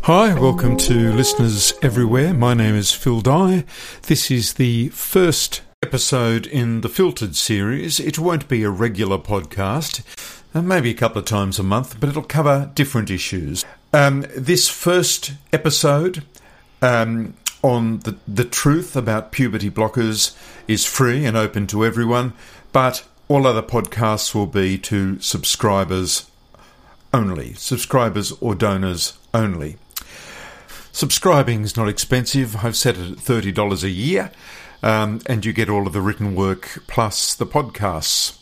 Hi, welcome to listeners everywhere. My name is Phil Dye. This is the first episode in the Philtered series. It won't be a regular podcast, maybe a couple of times a month, but it'll cover different issues. This first episode on the truth about puberty blockers is free and open to everyone, but all other podcasts will be to subscribers only, subscribers or donors only. Subscribing is not expensive. I've set it at $30 a year, and you get all of the written work plus the podcasts,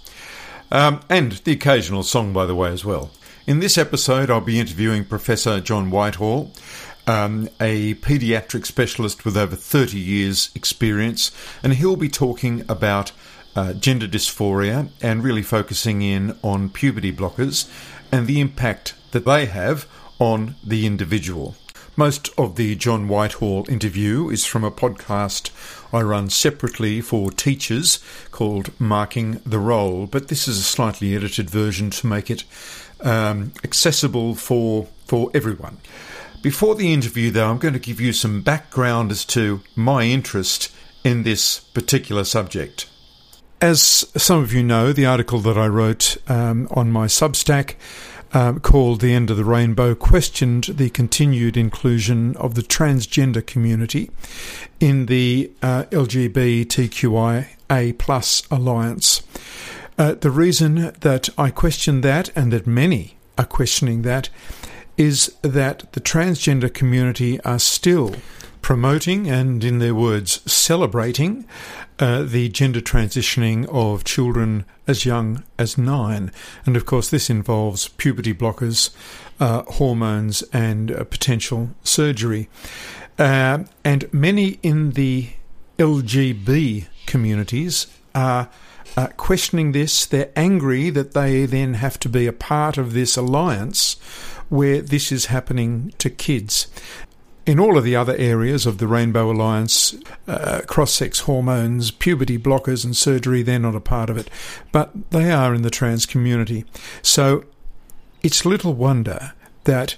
and the occasional song, by the way, as well. In this episode, I'll be interviewing Professor John Whitehall, a paediatric specialist with over 30 years' experience, and he'll be talking about gender dysphoria and really focusing in on puberty blockers and the impact that they have on the individual. Most of the John Whitehall interview is from a podcast I run separately for teachers called Marking the Role, but this is a slightly edited version to make it accessible for everyone. Before the interview, though, I'm going to give you some background as to my interest in this particular subject. As some of you know, the article that I wrote on my Substack called The End of the Rainbow questioned the continued inclusion of the transgender community in the LGBTQIA+ alliance. The reason that I questioned that, and that many are questioning that, is that the transgender community are still promoting and, in their words, celebrating the gender transitioning of children as young as 9. And, of course, this involves puberty blockers, hormones and potential surgery. And many in the LGB communities are questioning this. They're angry that they then have to be a part of this alliance where this is happening to kids. In all of the other areas of the Rainbow Alliance, cross-sex hormones, puberty blockers and surgery, they're not a part of it. But they are in the trans community. So it's little wonder that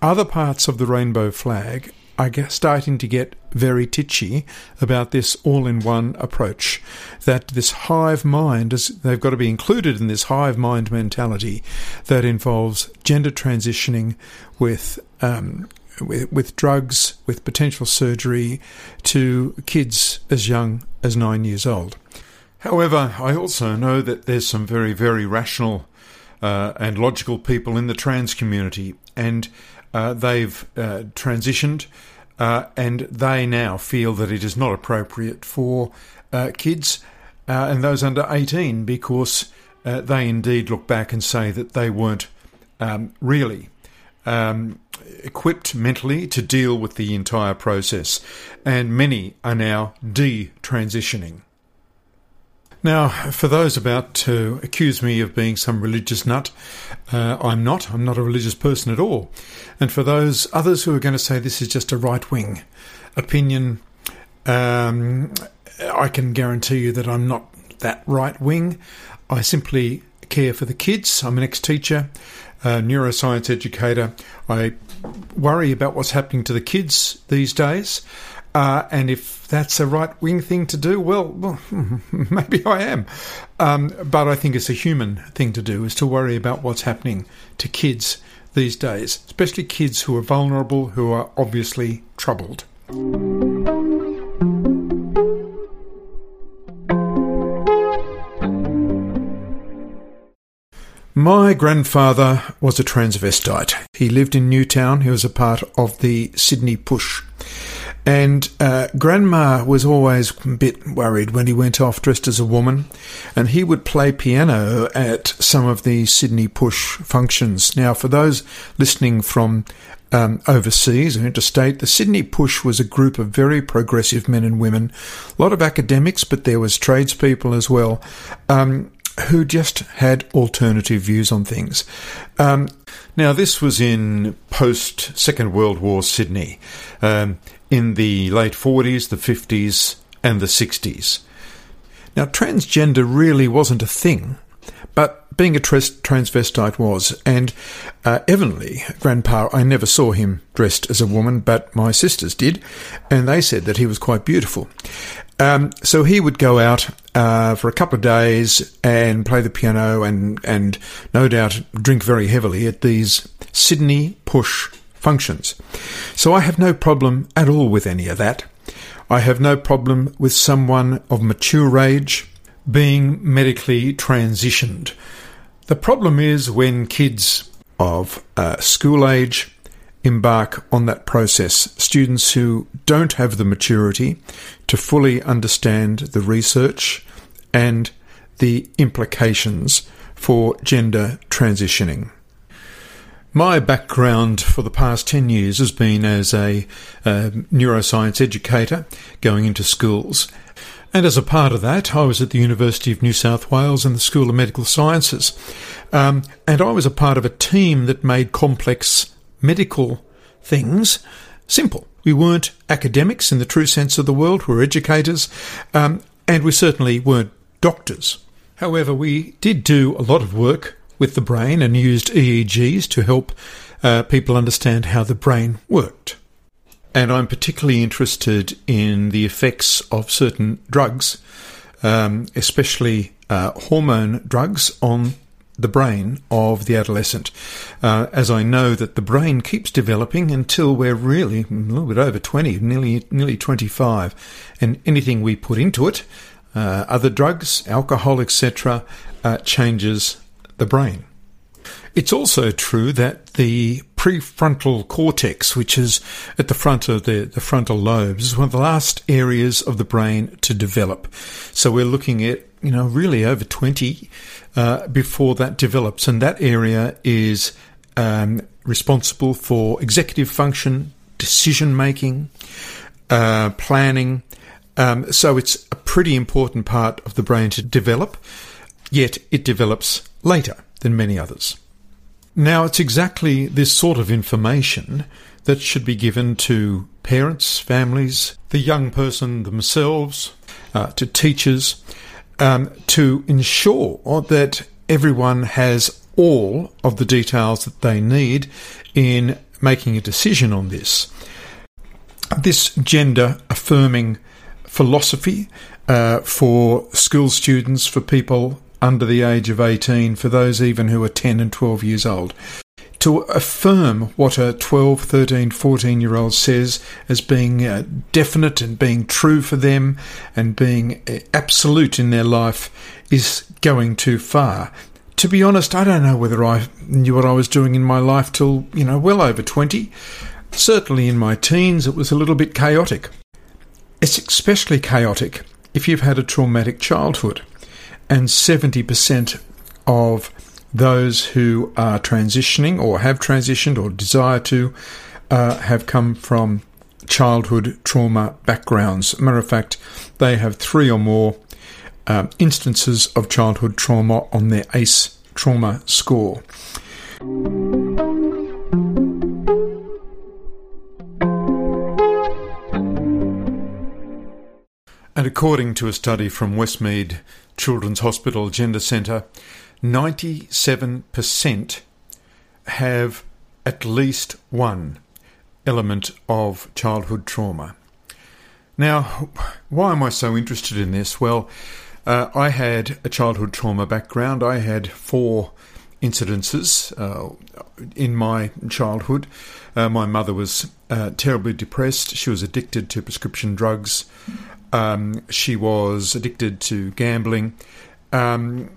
other parts of the rainbow flag are starting to get very titchy about this all-in-one approach, that this hive mind, they've got to be included in this hive mind mentality that involves gender transitioning with drugs, with potential surgery to kids as young as 9 years old. However, I also know that there's some very, very rational and logical people in the trans community, and they've transitioned and they now feel that it is not appropriate for kids and those under 18 because they indeed look back and say that they weren't really equipped mentally to deal with the entire process, and many are now de-transitioning. Now, for those about to accuse me of being some religious nut, I'm not a religious person at all. And for those others who are going to say this is just a right-wing opinion, I can guarantee you that I'm not that right-wing. I simply care for the kids. I'm an ex-teacher, a neuroscience educator. I worry about what's happening to the kids these days, and if that's a right-wing thing to do, well, maybe I am. But I think it's a human thing to do, is to worry about what's happening to kids these days, especially kids who are vulnerable, who are obviously troubled. My grandfather was a transvestite. He lived in Newtown. He was a part of the Sydney Push. And Grandma was always a bit worried when he went off dressed as a woman. And he would play piano at some of the Sydney Push functions. Now, for those listening from overseas or interstate, the Sydney Push was a group of very progressive men and women. A lot of academics, but there was tradespeople as well. who just had alternative views on things. Now, this was in post-Second World War Sydney, in the late 40s, the 50s, and the 60s. Now, transgender really wasn't a thing, but being a transvestite was. And Evanley, Grandpa, I never saw him dressed as a woman, but my sisters did, and they said that he was quite beautiful. So he would go out for a couple of days and play the piano and no doubt drink very heavily at these Sydney Push functions. So I have no problem at all with any of that. I have no problem with someone of mature age being medically transitioned. The problem is when kids of school age embark on that process, students who don't have the maturity to fully understand the research and the implications for gender transitioning. My background for the past 10 years has been as a neuroscience educator going into schools, and as a part of that I was at the University of New South Wales in the School of Medical Sciences, and I was a part of a team that made complex medical things simple. We weren't academics in the true sense of the word. We were educators, and we certainly weren't doctors. However, we did do a lot of work with the brain and used EEGs to help people understand how the brain worked. And I'm particularly interested in the effects of certain drugs, especially hormone drugs, on the brain of the adolescent, as I know that the brain keeps developing until we're really a little bit over 20, nearly 25, and anything we put into it, other drugs, alcohol, etc., changes the brain. It's also true that the prefrontal cortex, which is at the front of the frontal lobes, is one of the last areas of the brain to develop. So we're looking at, really over 20 before that develops. And that area is responsible for executive function, decision-making, planning. So it's a pretty important part of the brain to develop, yet it develops later than many others. Now, it's exactly this sort of information that should be given to parents, families, the young person themselves, to teachers, to ensure that everyone has all of the details that they need in making a decision on this. This gender-affirming philosophy for school students, for people under the age of 18, for those even who are 10 and 12 years old. To affirm what a 12, 13, 14-year-old says as being definite and being true for them and being absolute in their life is going too far. To be honest, I don't know whether I knew what I was doing in my life till, well over 20. Certainly in my teens, it was a little bit chaotic. It's especially chaotic if you've had a traumatic childhood. And 70% of those who are transitioning or have transitioned or desire to have come from childhood trauma backgrounds. Matter of fact, they have 3 or more instances of childhood trauma on their ACE trauma score. And according to a study from Westmead Children's Hospital Gender Centre, 97% have at least one element of childhood trauma. Now, why am I so interested in this? Well, I had a childhood trauma background. I had 4 incidences in my childhood. My mother was terribly depressed. She was addicted to prescription drugs. She was addicted to gambling and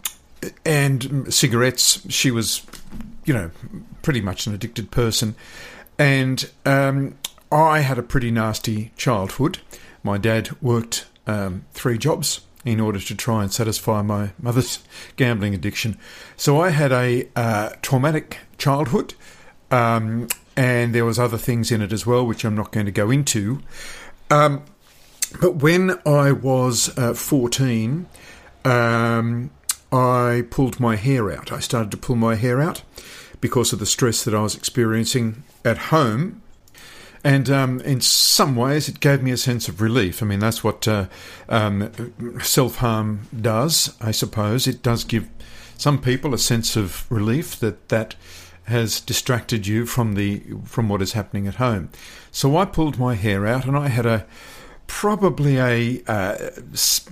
cigarettes. She was, pretty much an addicted person. And I had a pretty nasty childhood. My dad worked 3 jobs in order to try and satisfy my mother's gambling addiction. So I had a traumatic childhood, and there was other things in it as well, which I'm not going to go into. But when I was 14, I pulled my hair out. I started to pull my hair out because of the stress that I was experiencing at home. And in some ways, it gave me a sense of relief. I mean, that's what self-harm does, I suppose. It does give some people a sense of relief that has distracted you from what is happening at home. So I pulled my hair out, and I had a disc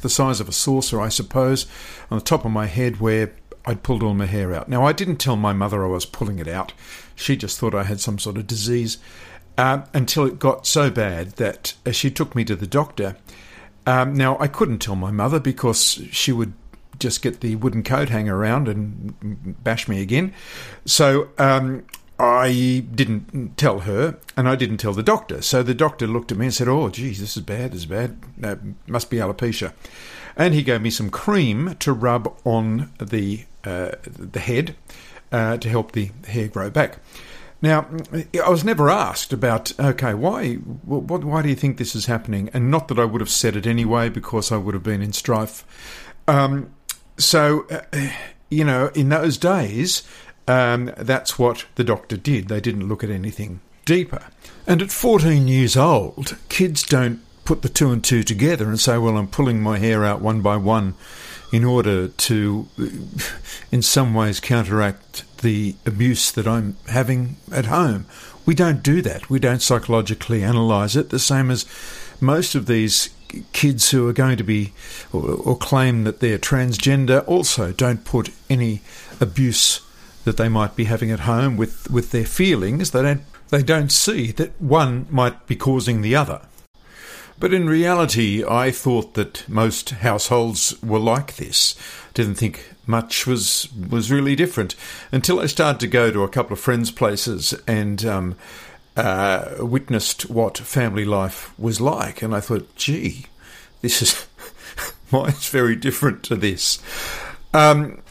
the size of a saucer, I suppose, on the top of my head where I'd pulled all my hair out. Now, I didn't tell my mother I was pulling it out. She just thought I had some sort of disease until it got so bad that she took me to the doctor. Now, I couldn't tell my mother because she would just get the wooden coat hanger around and bash me again. So I didn't tell her, and I didn't tell the doctor. So the doctor looked at me and said, "Oh, geez, this is bad. Must be alopecia." And he gave me some cream to rub on the head to help the hair grow back. Now, I was never asked about, okay, why do you think this is happening? And not that I would have said it anyway, because I would have been in strife. In those days, that's what the doctor did. They didn't look at anything deeper. And at 14 years old, kids don't put the two and two together and say, well, I'm pulling my hair out one by one in order to, in some ways, counteract the abuse that I'm having at home. We don't do that. We don't psychologically analyse it, the same as most of these kids who are going to be or claim that they're transgender also don't put any abuse that they might be having at home with their feelings. They don't see that one might be causing the other. But in reality, I thought that most households were like this. Didn't think much was really different until I started to go to a couple of friends' places and witnessed what family life was like. And I thought, gee, this is mine's very different to this. And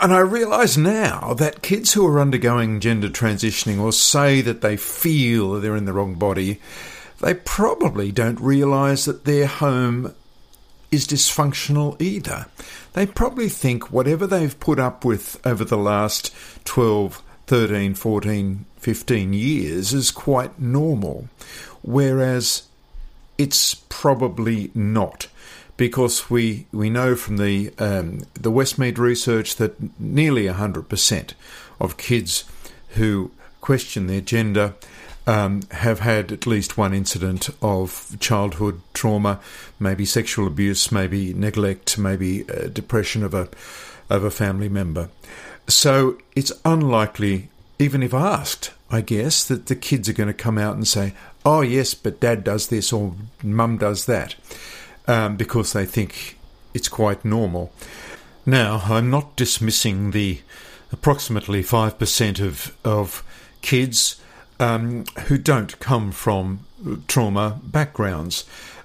I realise now that kids who are undergoing gender transitioning or say that they feel they're in the wrong body, they probably don't realise that their home is dysfunctional either. They probably think whatever they've put up with over the last 12, 13, 14, 15 years is quite normal, whereas it's probably not. Because we know from the Westmead research that nearly 100% of kids who question their gender have had at least one incident of childhood trauma, maybe sexual abuse, maybe neglect, maybe depression of a family member. So it's unlikely, even if asked, I guess, that the kids are going to come out and say, "Oh yes, but Dad does this or Mum does that." Because they think it's quite normal. Now, I'm not dismissing the approximately 5% of kids who don't come from trauma backgrounds.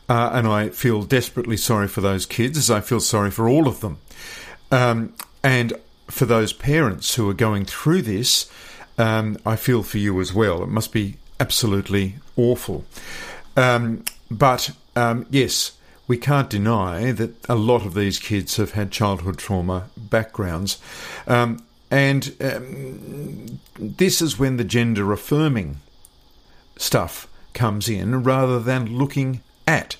And I feel desperately sorry for those kids, as I feel sorry for all of them. And for those parents who are going through this, I feel for you as well. It must be absolutely awful. Yes, we can't deny that a lot of these kids have had childhood trauma backgrounds. This is when the gender-affirming stuff comes in, rather than looking at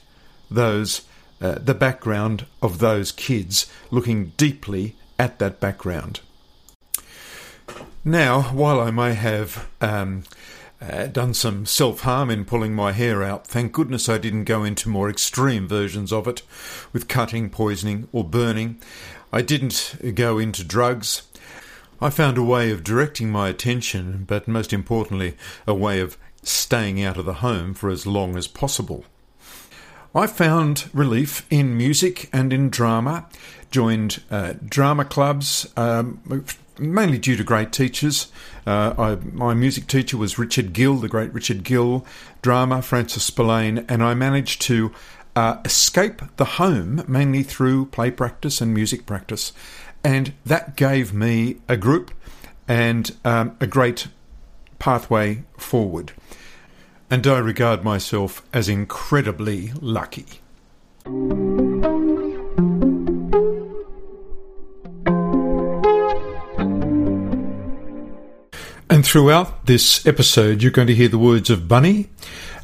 the background of those kids, looking deeply at that background. Now, while I may have done some self-harm in pulling my hair out, thank goodness I didn't go into more extreme versions of it with cutting, poisoning or burning. I didn't go into drugs. I found a way of directing my attention, but most importantly, a way of staying out of the home for as long as possible. I found relief in music and in drama, joined drama clubs, mainly due to great teachers. My music teacher was Richard Gill, the great Richard Gill, drama, Francis Spillane, and I managed to escape the home mainly through play practice and music practice. And that gave me a group and a great pathway forward. And I regard myself as incredibly lucky. And throughout this episode, you're going to hear the words of Bunny,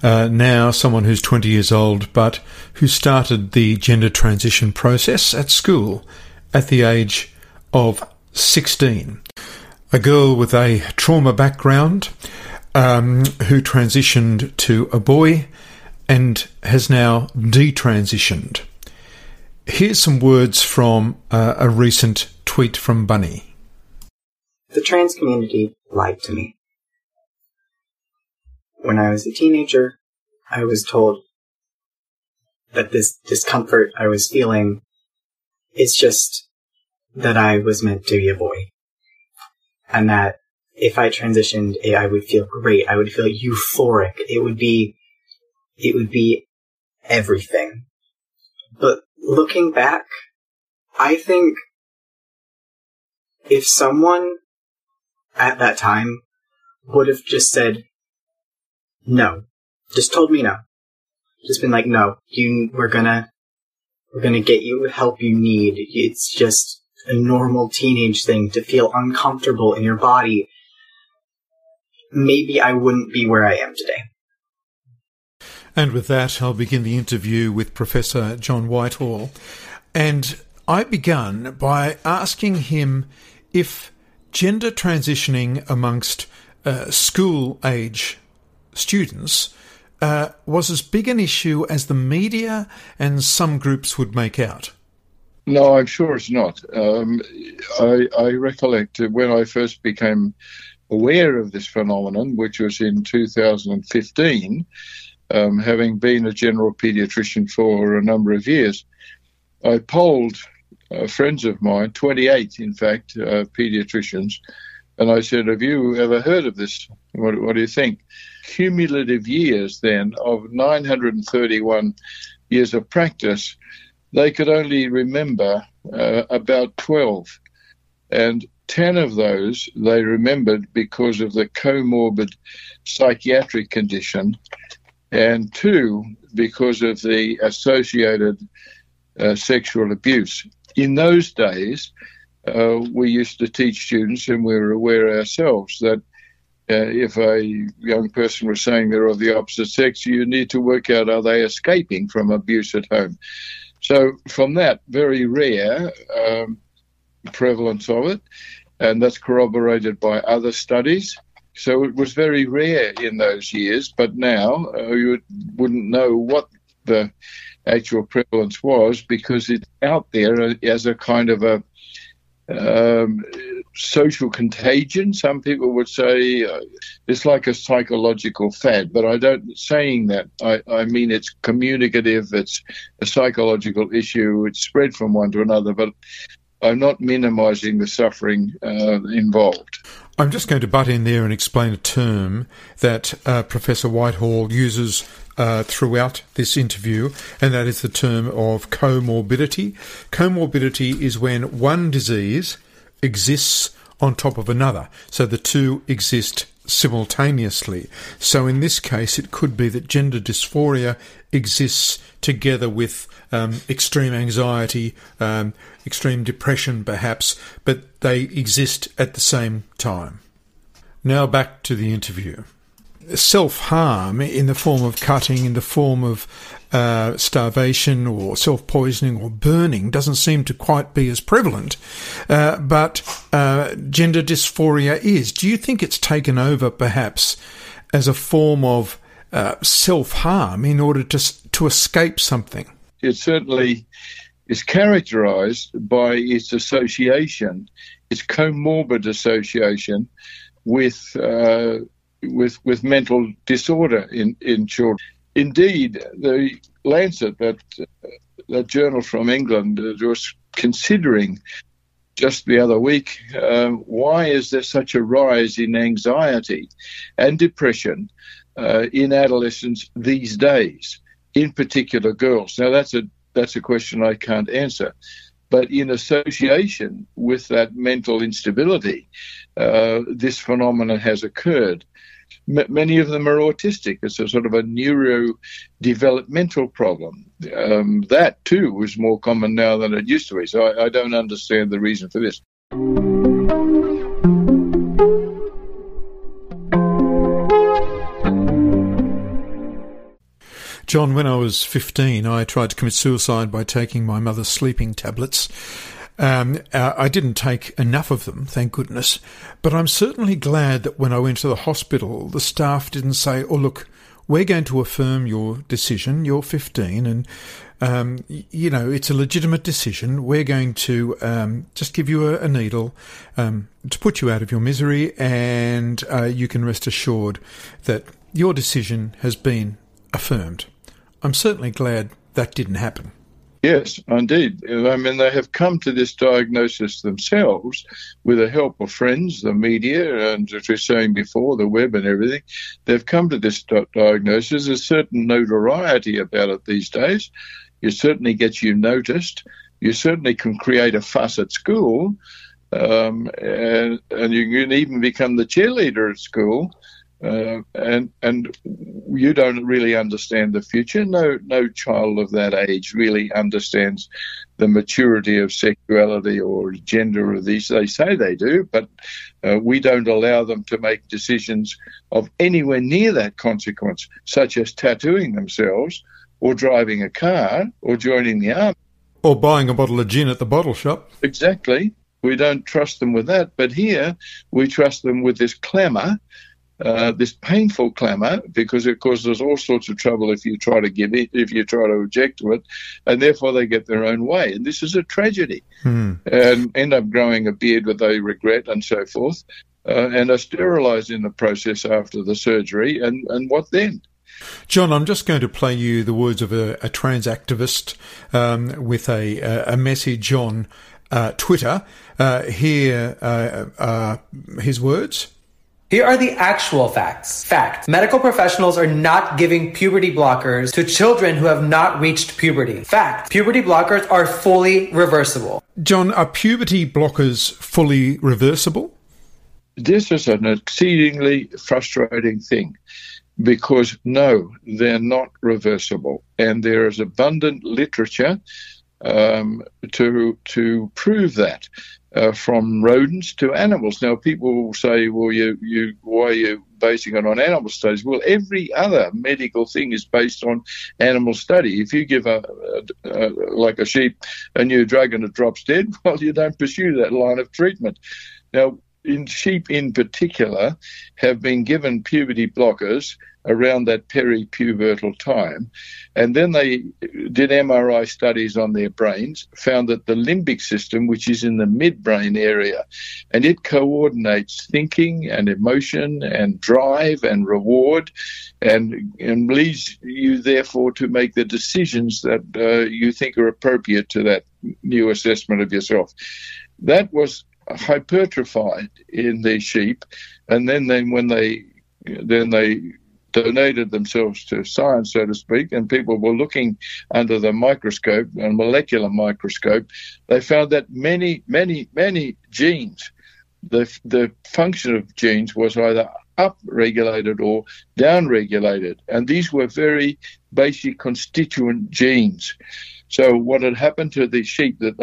now someone who's 20 years old, but who started the gender transition process at school at the age of 16. A girl with a trauma background who transitioned to a boy and has now detransitioned. Here's some words from a recent tweet from Bunny. The trans community lied to me. When I was a teenager, I was told that this discomfort I was feeling is just that I was meant to be a boy. And that if I transitioned, I would feel great. I would feel euphoric. It would be everything. But looking back, I think if someone at that time would have just said no, just told me no, just been like, no, we're gonna get you the help you need. It's just a normal teenage thing to feel uncomfortable in your body. Maybe I wouldn't be where I am today. And with that, I'll begin the interview with Professor John Whitehall. And I began by asking him if gender transitioning amongst school-age students was as big an issue as the media and some groups would make out. No, I'm sure it's not. I recollect when I first became aware of this phenomenon, which was in 2015, having been a general paediatrician for a number of years, I polled friends of mine, 28 in fact, paediatricians, and I said, have you ever heard of this? What do you think? Cumulative years then of 931 years of practice, they could only remember about 12, and 10 of those they remembered because of the comorbid psychiatric condition, and 2 because of the associated sexual abuse. In those days, we used to teach students, and we were aware ourselves, that if a young person was saying they're of the opposite sex, you need to work out, are they escaping from abuse at home? So from that very rare prevalence of it, and that's corroborated by other studies, so it was very rare in those years, but now you wouldn't know what the actual prevalence was because it's out there as a kind of a social contagion. Some people would say it's like a psychological fad, but I don't saying that. I mean it's communicative, it's a psychological issue, it's spread from one to another, but I'm not minimising the suffering involved. I'm just going to butt in there and explain a term that Professor Whitehall uses throughout this interview, and that is the term of comorbidity. Comorbidity is when one disease exists on top of another, so the two exist simultaneously. So in this case, it could be that gender dysphoria exists together with extreme anxiety, extreme depression perhaps, but they exist at the same time. Now back to the interview. Self-harm in the form of cutting, in the form of starvation or self-poisoning or burning doesn't seem to quite be as prevalent, but gender dysphoria is. Do you think it's taken over perhaps as a form of self-harm in order to escape something? It certainly is characterised by its association, its comorbid association with mental disorder in children. Indeed, the Lancet, that journal from England, was considering just the other week, why is there such a rise in anxiety and depression in adolescents these days, in particular girls? Now, that's a question I can't answer. But in association with that mental instability, this phenomenon has occurred. Many of them are autistic. It's a sort of a neurodevelopmental problem. That, too, is more common now than it used to be. So I don't understand the reason for this. John, when I was 15, I tried to commit suicide by taking my mother's sleeping tablets. I didn't take enough of them, thank goodness, but I'm certainly glad that when I went to the hospital, the staff didn't say, oh, look, we're going to affirm your decision. You're 15 and, you know, it's a legitimate decision. We're going to just give you a needle to put you out of your misery, and you can rest assured that your decision has been affirmed. I'm certainly glad that didn't happen. Yes, indeed. I mean, they have come to this diagnosis themselves with the help of friends, the media, and as we were saying before, the web and everything. They've come to this diagnosis. There's certain notoriety about it these days. It certainly gets you noticed. You certainly can create a fuss at school, and you can even become the cheerleader at school. And you don't really understand the future. No child of that age really understands the maturity of sexuality or gender. Or these, they say they do, but we don't allow them to make decisions of anywhere near that consequence, such as tattooing themselves or driving a car or joining the army. Or buying a bottle of gin at the bottle shop. Exactly. We don't trust them with that. But here we trust them with this clamour, this painful clamour, because it causes all sorts of trouble if you try to give it, if you try to object to it, and therefore they get their own way. And this is a tragedy. And end up growing a beard that they regret and so forth, and are sterilised in the process after the surgery. And what then? John, I'm just going to play you the words of a trans activist with a message on Twitter. Here are his words. Here are the actual facts. Fact. Medical professionals are not giving puberty blockers to children who have not reached puberty. Fact. Puberty blockers are fully reversible. John, are puberty blockers fully reversible? This is an exceedingly frustrating thing because, no, they're not reversible. And there is abundant literature to prove that. From rodents to animals. Now, people will say, well, why are you basing it on animal studies? Well, every other medical thing is based on animal study. If you give, like a sheep, a new drug and it drops dead, well, you don't pursue that line of treatment. Now, in sheep in particular have been given puberty blockers around that peripubertal time, and then they did MRI studies on their brains, found that the limbic system, which is in the midbrain area, and it coordinates thinking and emotion and drive and reward, and leads you therefore to make the decisions that you think are appropriate to that new assessment of yourself. That was hypertrophied in the sheep, and then when they donated themselves to science, so to speak, and people were looking under the microscope, a molecular microscope, they found that many genes, the function of genes was either up-regulated or down-regulated, and these were very basic constituent genes. So what had happened to the sheep that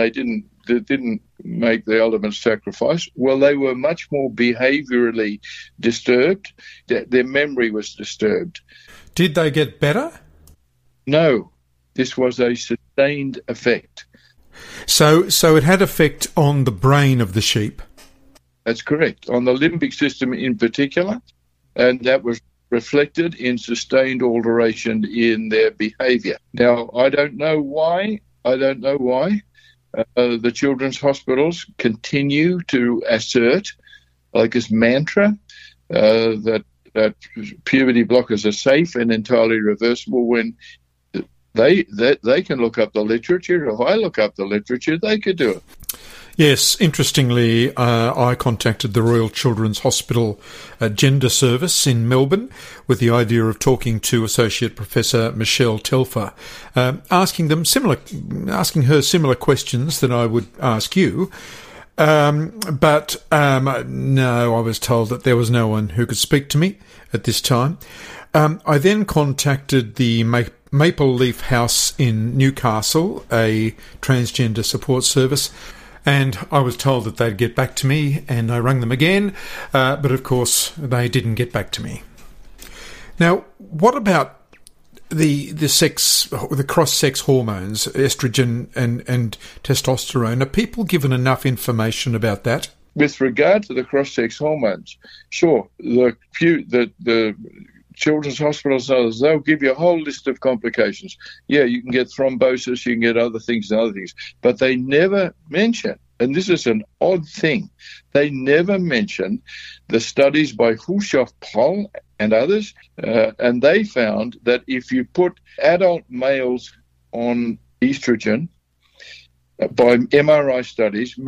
didn't make the ultimate sacrifice? Well, they were much more behaviourally disturbed. Their memory was disturbed. Did they get better? No. This was a sustained effect. So it had effect on the brain of the sheep? That's correct, on the limbic system in particular, and that was reflected in sustained alteration in their behaviour. Now, I don't know why. The children's hospitals continue to assert, like this mantra, that puberty blockers are safe and entirely reversible, when they can look up the literature. If I look up the literature, they could do it. Yes, interestingly, I contacted the Royal Children's Hospital Gender Service in Melbourne with the idea of talking to Associate Professor Michelle Telfer, asking her similar questions that I would ask you. No, I was told that there was no one who could speak to me at this time. I then contacted the Maple Leaf House in Newcastle, a transgender support service, and I was told that they'd get back to me, and I rang them again, but of course they didn't get back to me. Now, what about the cross-sex hormones, estrogen and testosterone, are people given enough information about that? With regard to the cross-sex hormones, sure, the children's hospitals and others, they'll give you a whole list of complications. Yeah, you can get thrombosis, you can get other things and other things, but they never mention, and this is an odd thing, they never mention the studies by Hushchev, Paul and others, and they found that if you put adult males on estrogen, by MRI studies,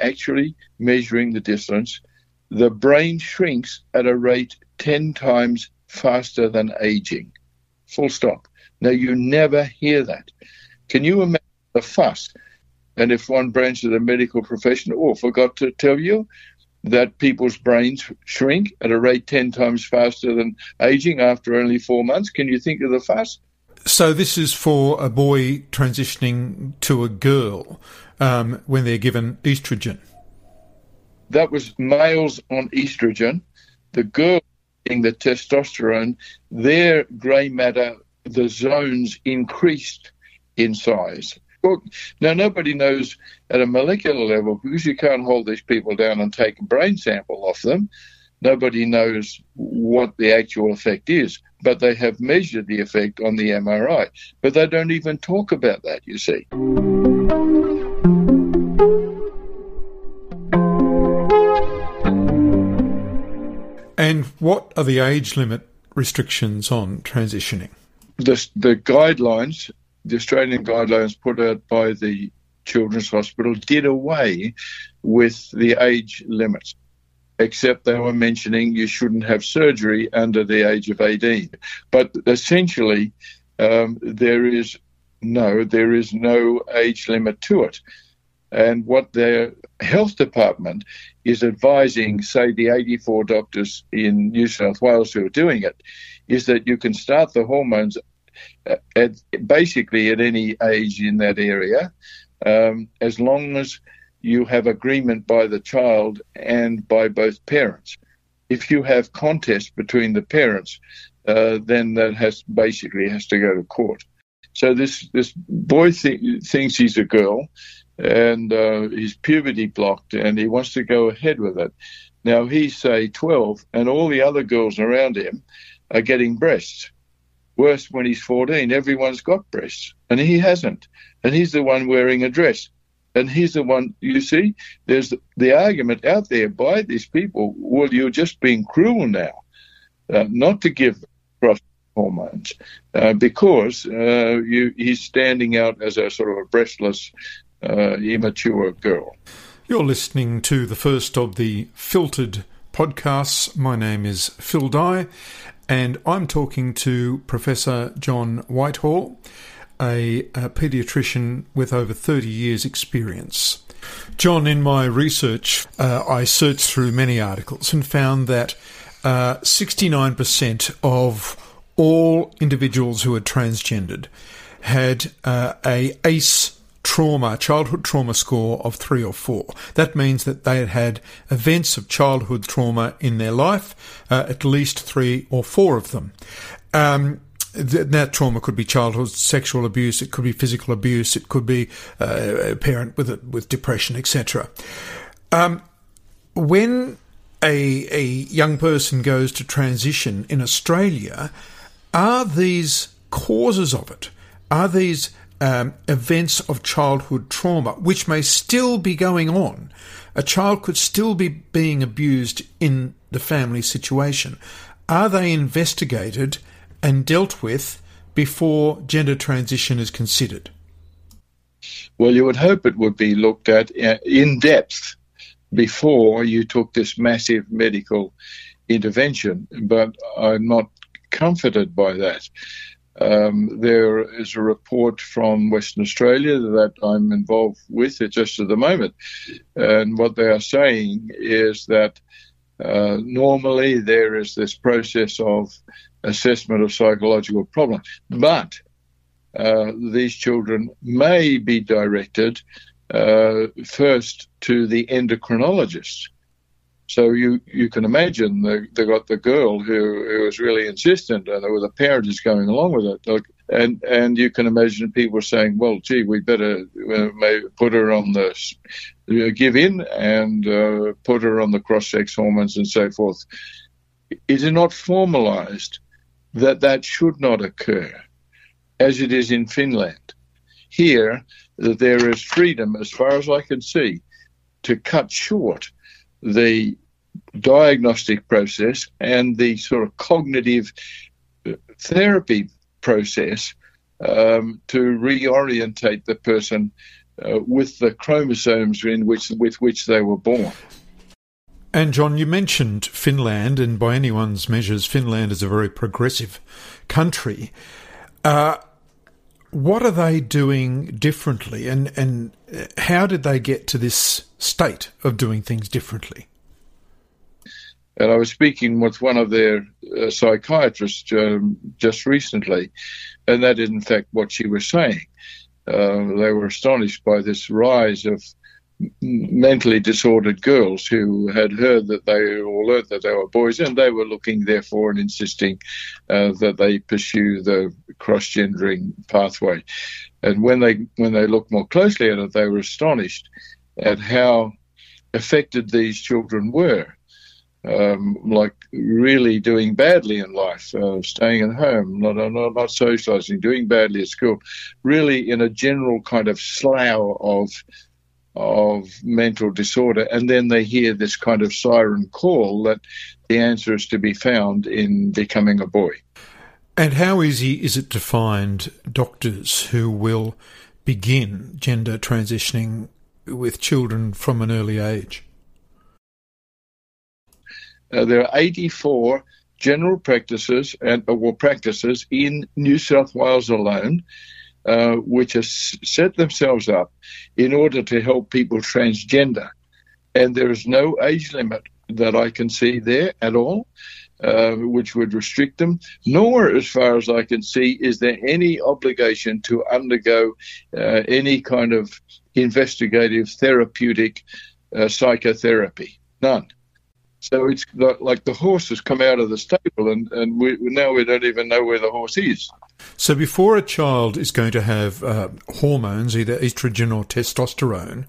actually measuring the distance, the brain shrinks at a rate 10 times faster than aging. Full stop. Now, you never hear that. Can you imagine the fuss? And if one branch of the medical profession, forgot to tell you that people's brains shrink at a rate 10 times faster than aging after only 4 months, can you think of the fuss? So this is for a boy transitioning to a girl when they're given estrogen. That was males on estrogen. The girl getting the testosterone, their grey matter, the zones increased in size. Now, nobody knows at a molecular level, because you can't hold these people down and take a brain sample off them. Nobody knows what the actual effect is, but they have measured the effect on the MRI. But they don't even talk about that, you see. And what are the age limit restrictions on transitioning? The guidelines, the Australian guidelines put out by the Children's Hospital, did away with the age limits, except they were mentioning you shouldn't have surgery under the age of 18. But essentially, there is no age limit to it. And what their health department is advising, say, the 84 doctors in New South Wales who are doing it, is that you can start the hormones basically at any age in that area, as long as you have agreement by the child and by both parents. If you have contest between the parents, then that basically has to go to court. So this boy thinks he's a girl, and his puberty blocked, and he wants to go ahead with it. Now he's, say, 12, and all the other girls around him are getting breasts. Worse, when he's 14, everyone's got breasts, and he hasn't. And he's the one wearing a dress. And he's the one, you see, there's the argument out there by these people, well, you're just being cruel now not to give cross hormones because he's standing out as a sort of a breastless, immature girl. You're listening to the first of the Philtered Podcasts. My name is Phil Dye, and I'm talking to Professor John Whitehall, a paediatrician with over 30 years' experience. John, in my research, I searched through many articles and found that 69% of all individuals who are transgendered had a ACE childhood trauma score of 3 or 4. That means that they had events of childhood trauma in their life, at least 3 or 4 of them. That trauma could be childhood sexual abuse, it could be physical abuse, it could be a parent with depression, etc. When a young person goes to transition in Australia, are these causes of it? Are these events of childhood trauma, which may still be going on? A child could still be being abused in the family situation. Are they investigated and dealt with before gender transition is considered? Well, you would hope it would be looked at in depth before you took this massive medical intervention, but I'm not comforted by that. There is a report from Western Australia that I'm involved with just at the moment. And what they are saying is that normally there is this process of assessment of psychological problems. But these children may be directed first to the endocrinologist So you can imagine they got the girl who was really insistent, and there were the parents just going along with it. Like, and you can imagine people saying, well, gee, we better put her on the give in and put her on the cross-sex hormones and so forth. Is it not formalized that should not occur, as it is in Finland? Here, that there is freedom, as far as I can see, to cut short the diagnostic process and the sort of cognitive therapy process to reorientate the person with the chromosomes with which they were born. And John, you mentioned Finland, and by anyone's measures, Finland is a very progressive country. What are they doing differently, and how did they get to this state of doing things differently? And I was speaking with one of their psychiatrists just recently, and that is in fact what she was saying. They were astonished by this rise of mentally disordered girls who had learned that they were boys, and they were looking therefore and insisting that they pursue the cross-gendering pathway. And when they looked more closely at it, they were astonished at how affected these children were, like really doing badly in life, staying at home, not socializing, doing badly at school, really in a general kind of slough of mental disorder. And then they hear this kind of siren call that the answer is to be found in becoming a boy. And how easy is it to find doctors who will begin gender transitioning with children from an early age? There are 84 general practices practices in New South Wales alone, which have set themselves up in order to help people transgender. And there is no age limit that I can see there at all, which would restrict them, nor, as far as I can see, is there any obligation to undergo any kind of investigative therapeutic psychotherapy. None. So it's like the horse has come out of the stable and now we don't even know where the horse is. So before a child is going to have hormones, either estrogen or testosterone,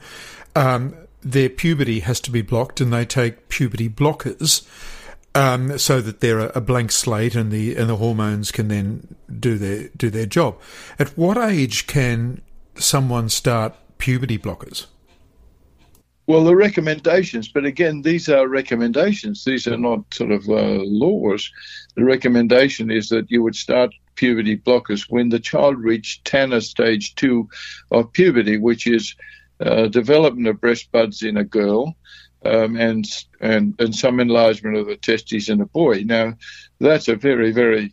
their puberty has to be blocked, and they take puberty blockers so that they're a blank slate, and the hormones can then do their job. At what age can someone start puberty blockers? Well, the recommendations, but again, these are recommendations. These are not sort of laws. The recommendation is that you would start puberty blockers when the child reached Tanner stage 2 of puberty, which is development of breast buds in a girl and some enlargement of the testes in a boy. Now, that's a very, very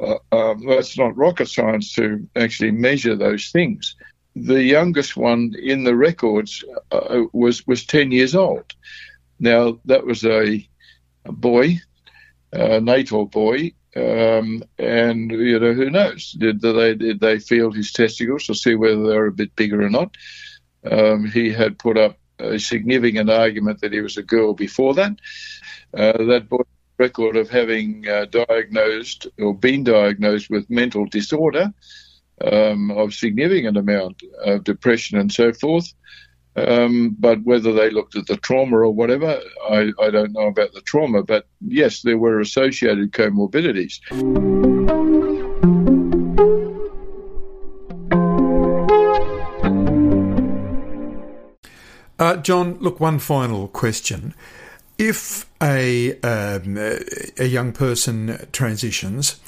that's not rocket science to actually measure those things. The youngest one in the records was 10 years old. Now, that was a boy, a natal boy, and, you know, who knows? Did they feel his testicles to see whether they were a bit bigger or not? He had put up a significant argument that he was a girl before that. That boy had a record of having been diagnosed with mental disorder, of significant amount of depression and so forth. But whether they looked at the trauma or whatever, I don't know about the trauma. But yes, there were associated comorbidities. John, look, one final question. If a young person transitions,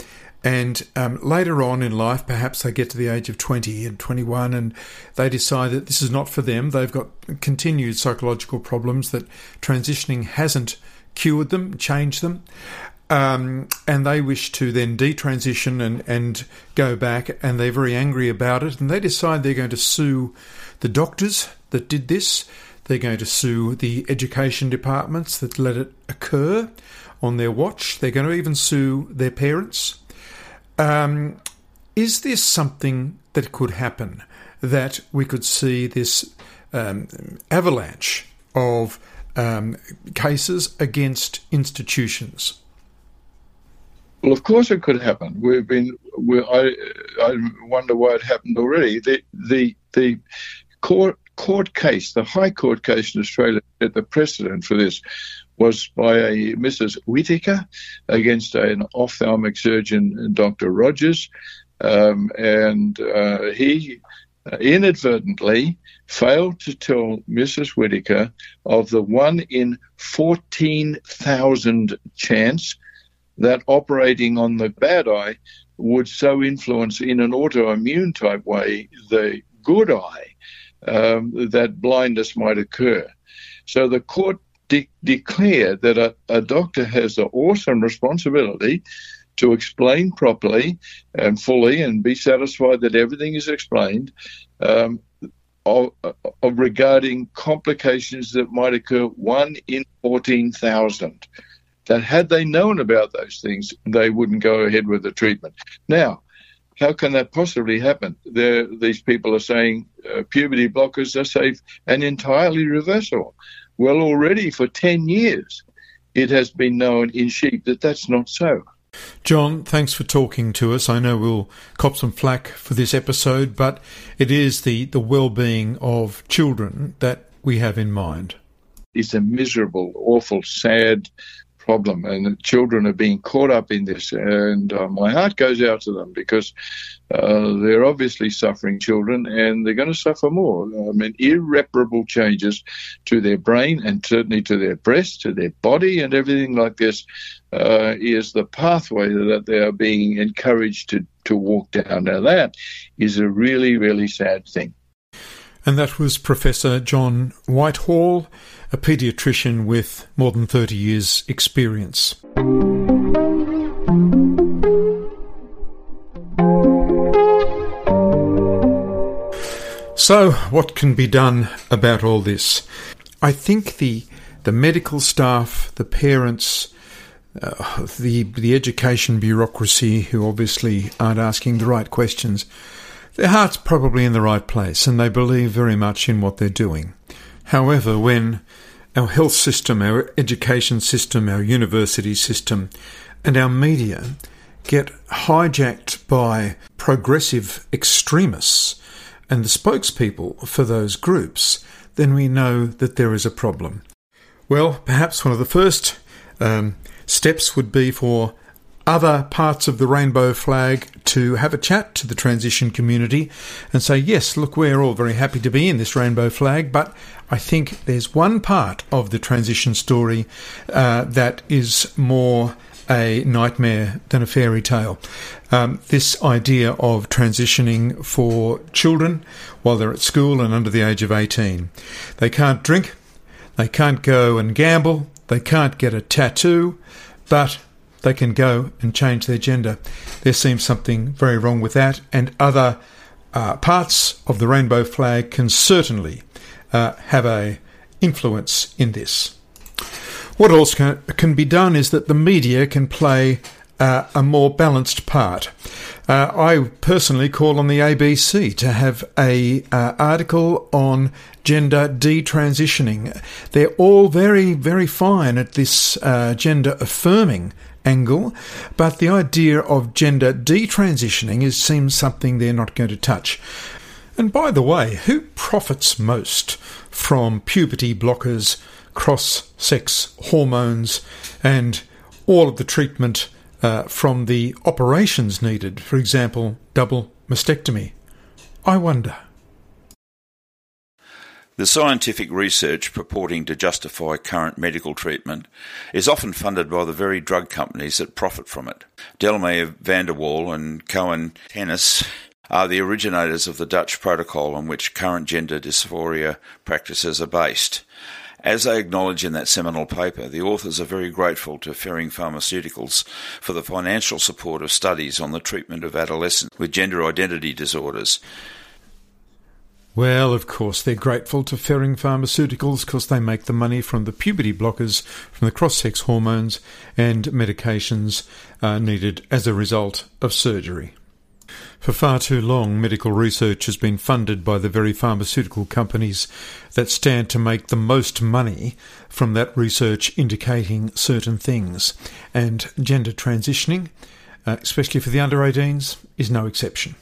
and later on in life, perhaps they get to the age of 20 and 21 and they decide that this is not for them. They've got continued psychological problems that transitioning hasn't cured them, changed them. And they wish to then detransition and go back, and they're very angry about it. And they decide they're going to sue the doctors that did this. They're going to sue the education departments that let it occur on their watch. They're going to even sue their parents. Is this something that could happen, that we could see this avalanche of cases against institutions? Well, of course it could happen. We've been. I wonder why it happened already. The court case, the High Court case in Australia, that the precedent for this was by a Mrs. Whitaker against an ophthalmic surgeon, Dr. Rogers, and he inadvertently failed to tell Mrs. Whitaker of the 1 in 14,000 chance that operating on the bad eye would so influence in an autoimmune type way the good eye that blindness might occur. So the court declared that a doctor has the awesome responsibility to explain properly and fully and be satisfied that everything is explained regarding complications that might occur 1 in 14,000. That had they known about those things, they wouldn't go ahead with the treatment. Now, how can that possibly happen? These people are saying puberty blockers are safe and entirely reversible. Well, already for 10 years, it has been known in sheep that that's not so. John, thanks for talking to us. I know we'll cop some flack for this episode, but it is the well-being of children that we have in mind. It's a miserable, awful, sad problem, and children are being caught up in this, and my heart goes out to them because they're obviously suffering children, and they're going to suffer more. I mean, irreparable changes to their brain and certainly to their breast, to their body, and everything like this is the pathway that they are being encouraged to walk down. Now, that is a really, really sad thing. And that was Professor John Whitehall, a paediatrician with more than 30 years' experience. So, what can be done about all this? I think the medical staff, the parents, the education bureaucracy, who obviously aren't asking the right questions, their heart's probably in the right place and they believe very much in what they're doing. However, when our health system, our education system, our university system and our media get hijacked by progressive extremists and the spokespeople for those groups, then we know that there is a problem. Well, perhaps one of the first steps would be for other parts of the rainbow flag to have a chat to the transition community and say, yes, look, we're all very happy to be in this rainbow flag, but I think there's one part of the transition story that is more a nightmare than a fairy tale. This idea of transitioning for children while they're at school and under the age of 18. They can't drink, they can't go and gamble, they can't get a tattoo, but they can go and change their gender. There seems something very wrong with that, and other parts of the rainbow flag can certainly have an influence in this. What else can be done is that the media can play a more balanced part. I personally call on the ABC to have an article on gender detransitioning. They're all very, very fine at this gender affirming angle, but the idea of gender detransitioning seems something they're not going to touch. And by the way, who profits most from puberty blockers, cross-sex hormones, and all of the treatment from the operations needed, for example, double mastectomy? I wonder. The scientific research purporting to justify current medical treatment is often funded by the very drug companies that profit from it. Delmeer van der Waal and Cohen Tennis are the originators of the Dutch protocol on which current gender dysphoria practices are based. As they acknowledge in that seminal paper, the authors are very grateful to Ferring Pharmaceuticals for the financial support of studies on the treatment of adolescents with gender identity disorders. Well, of course, they're grateful to Ferring Pharmaceuticals because they make the money from the puberty blockers, from the cross-sex hormones and medications needed as a result of surgery. For far too long, medical research has been funded by the very pharmaceutical companies that stand to make the most money from that research indicating certain things. And gender transitioning, especially for the under-18s, is no exception.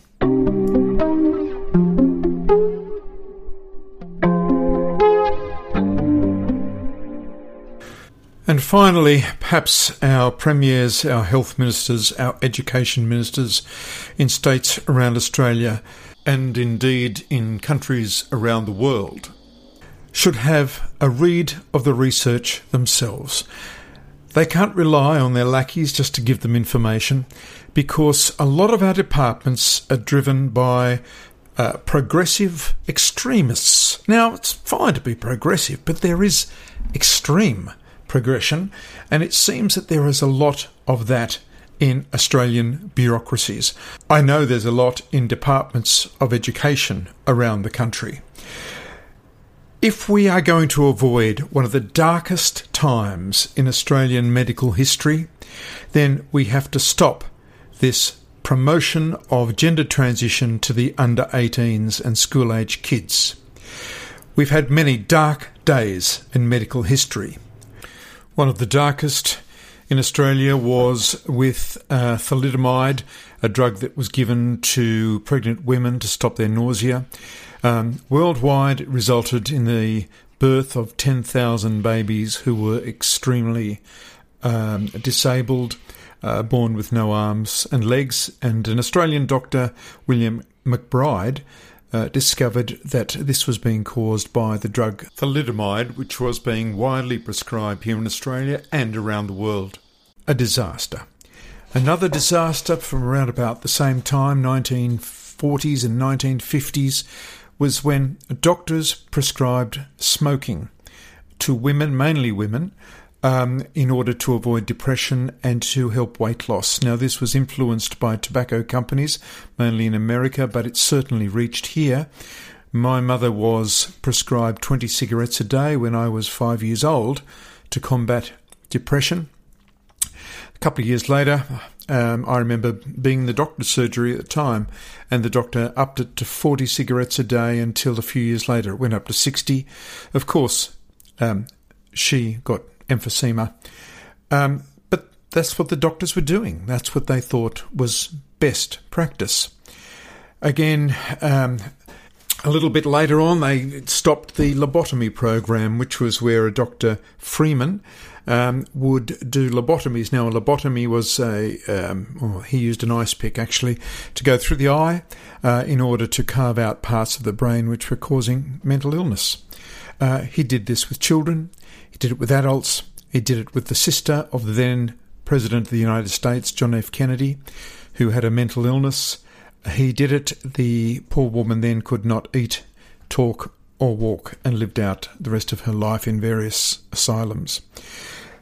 And finally, perhaps our premiers, our health ministers, our education ministers in states around Australia and indeed in countries around the world should have a read of the research themselves. They can't rely on their lackeys just to give them information, because a lot of our departments are driven by progressive extremists. Now, it's fine to be progressive, but there is extreme progression, and it seems that there is a lot of that in Australian bureaucracies. I know there's a lot in departments of education around the country. If we are going to avoid one of the darkest times in Australian medical history, then we have to stop this promotion of gender transition to the under-18s and school-age kids. We've had many dark days in medical history. One of the darkest in Australia was with thalidomide, a drug that was given to pregnant women to stop their nausea. Worldwide, it resulted in the birth of 10,000 babies who were extremely disabled, born with no arms and legs. And an Australian doctor, William McBride, discovered that this was being caused by the drug thalidomide, which was being widely prescribed here in Australia and around the world. A disaster. Another disaster from around about the same time, 1940s and 1950s, was when doctors prescribed smoking to women, mainly women, in order to avoid depression and to help weight loss. Now, this was influenced by tobacco companies, mainly in America, but it certainly reached here. My mother was prescribed 20 cigarettes a day when I was 5 years old to combat depression. A couple of years later, I remember being in the doctor's surgery at the time, and the doctor upped it to 40 cigarettes a day until a few years later it went up to 60. Of course, she got emphysema. But that's what the doctors were doing. That's what they thought was best practice. Again, a little bit later on, they stopped the lobotomy program, which was where a Dr. Freeman would do lobotomies. Now, a lobotomy was he used an ice pick, actually, to go through the eye in order to carve out parts of the brain which were causing mental illness. He did this with children. He did it with adults. He did it with the sister of the then President of the United States, John F. Kennedy, who had a mental illness. He did it. The poor woman then could not eat, talk or walk, and lived out the rest of her life in various asylums.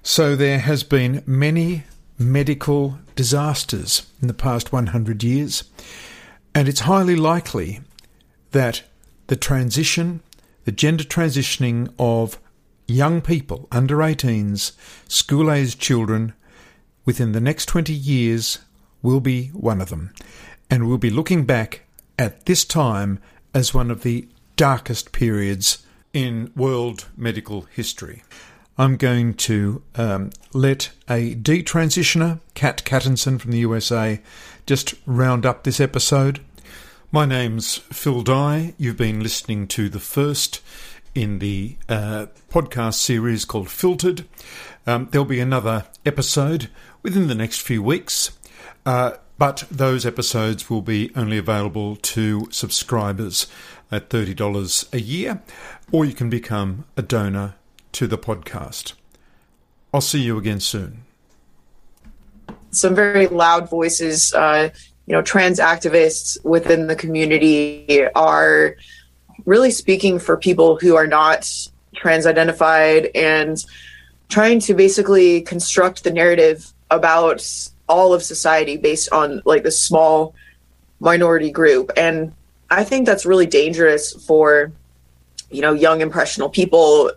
So there has been many medical disasters in the past 100 years, and it's highly likely that the gender transitioning of young people, under-18s, school-aged children, within the next 20 years will be one of them. And we'll be looking back at this time as one of the darkest periods in world medical history. I'm going to let a detransitioner, Kat Kattinson from the USA, just round up this episode. My name's Phil Dye. You've been listening to the first in the podcast series called Philtered. There'll be another episode within the next few weeks. But those episodes will be only available to subscribers at $30 a year, or you can become a donor to the podcast. I'll see you again soon. Some very loud voices, trans activists within the community are really speaking for people who are not trans-identified and trying to basically construct the narrative about all of society based on like the small minority group. And I think that's really dangerous for, young impressionable people